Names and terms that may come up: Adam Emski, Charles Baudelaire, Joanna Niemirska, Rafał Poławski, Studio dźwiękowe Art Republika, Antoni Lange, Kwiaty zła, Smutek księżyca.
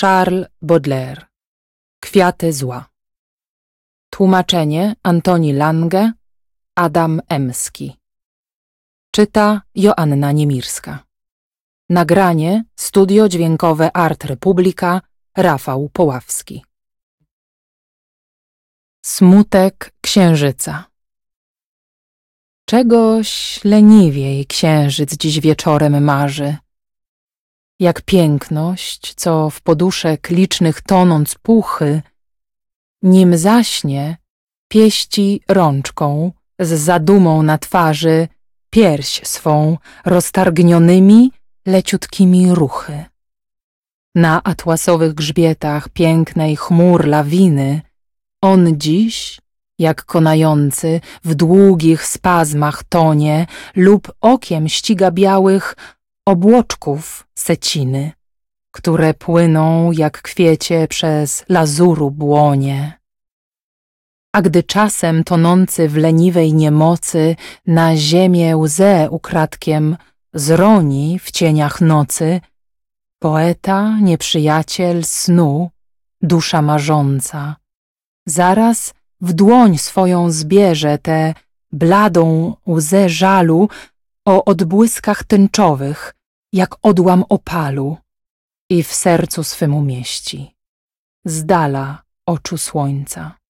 Charles Baudelaire. Kwiaty zła. Tłumaczenie Antoni Lange, Adam Emski. Czyta Joanna Niemirska. Nagranie Studio dźwiękowe Art Republika, Rafał Poławski. Smutek księżyca. Czegoś leniwiej księżyc dziś wieczorem marzy. Jak piękność, co w poduszek licznych tonąc puchy, nim zaśnie, pieści rączką z zadumą na twarzy pierś swą roztargnionymi, leciutkimi ruchy. Na atłasowych grzbietach pięknej chmur lawiny on dziś, jak konający, w długich spazmach tonie lub okiem ściga białych obłoczków seciny, które płyną jak kwiecie przez lazuru błonie. A gdy czasem tonący w leniwej niemocy na ziemię łzę ukradkiem zroni w cieniach nocy, poeta, nieprzyjaciel snu, dusza marząca, zaraz w dłoń swoją zbierze tę bladą łzę żalu o odbłyskach tęczowych, jak odłam opalu, i w sercu swym umieści, z dala oczu słońca.